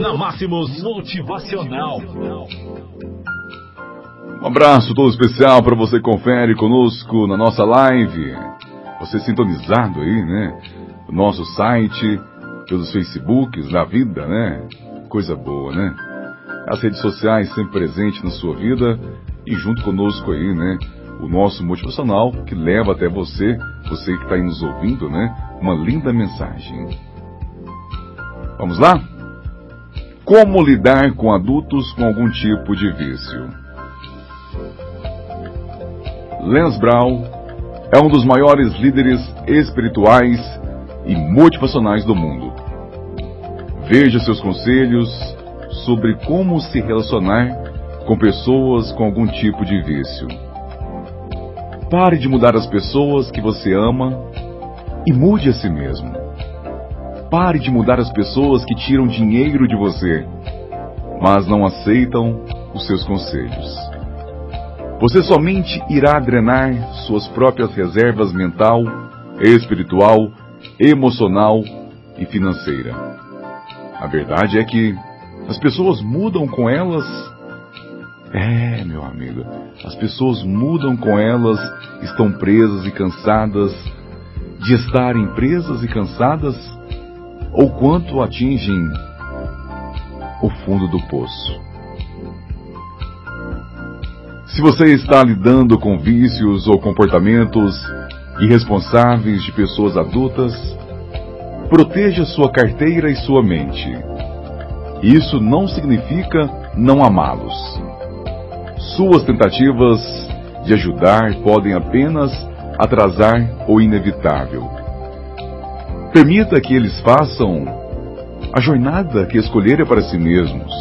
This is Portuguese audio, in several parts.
na Máximos Motivacional. Um abraço todo especial para você que confere conosco na nossa live. Você sintonizado aí, né? O nosso site, pelos Facebooks, na vida, né? Coisa boa, né? As redes sociais sempre presentes na sua vida e junto conosco aí, né? O nosso motivacional que leva até você, você que está aí nos ouvindo, né? Uma linda mensagem. Vamos lá? Como lidar com adultos com algum tipo de vício? Les Brown é um dos maiores líderes espirituais e motivacionais do mundo. Veja seus conselhos sobre como se relacionar com pessoas com algum tipo de vício. Pare de mudar as pessoas que você ama e mude a si mesmo. Pare de mudar as pessoas que tiram dinheiro de você, mas não aceitam os seus conselhos. Você somente irá drenar suas próprias reservas mental, espiritual, emocional e financeira. A verdade é que as pessoas mudam com elas. É, meu amigo, as pessoas mudam com elas, estão presas e cansadas de estarem presas e cansadas, ou quanto atingem o fundo do poço. Se você está lidando com vícios ou comportamentos irresponsáveis de pessoas adultas, proteja sua carteira e sua mente. Isso não significa não amá-los. Suas tentativas de ajudar podem apenas atrasar o inevitável. Permita que eles façam a jornada que escolherem para si mesmos.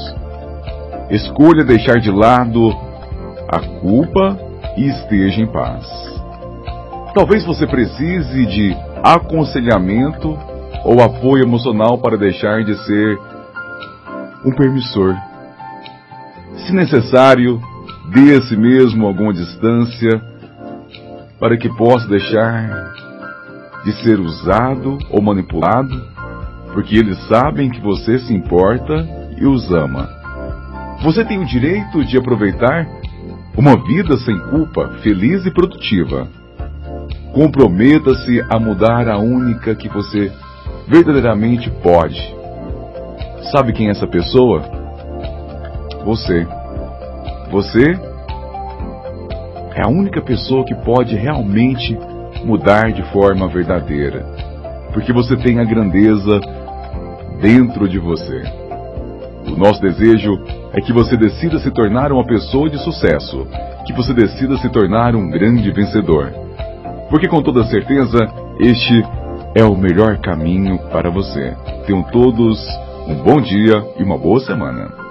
Escolha deixar de lado a culpa e esteja em paz. Talvez você precise de aconselhamento ou apoio emocional para deixar de ser um permissor. Se necessário, dê a si mesmo alguma distância para que possa deixar de ser usado ou manipulado, porque eles sabem que você se importa e os ama. Você tem o direito de aproveitar uma vida sem culpa, feliz e produtiva. Comprometa-se a mudar a única que você verdadeiramente pode. Sabe quem é essa pessoa? Você. Você é a única pessoa que pode realmente mudar de forma verdadeira, porque você tem a grandeza dentro de você. O nosso desejo é que você decida se tornar uma pessoa de sucesso, que você decida se tornar um grande vencedor, porque com toda certeza este é o melhor caminho para você. Tenham todos um bom dia e uma boa semana.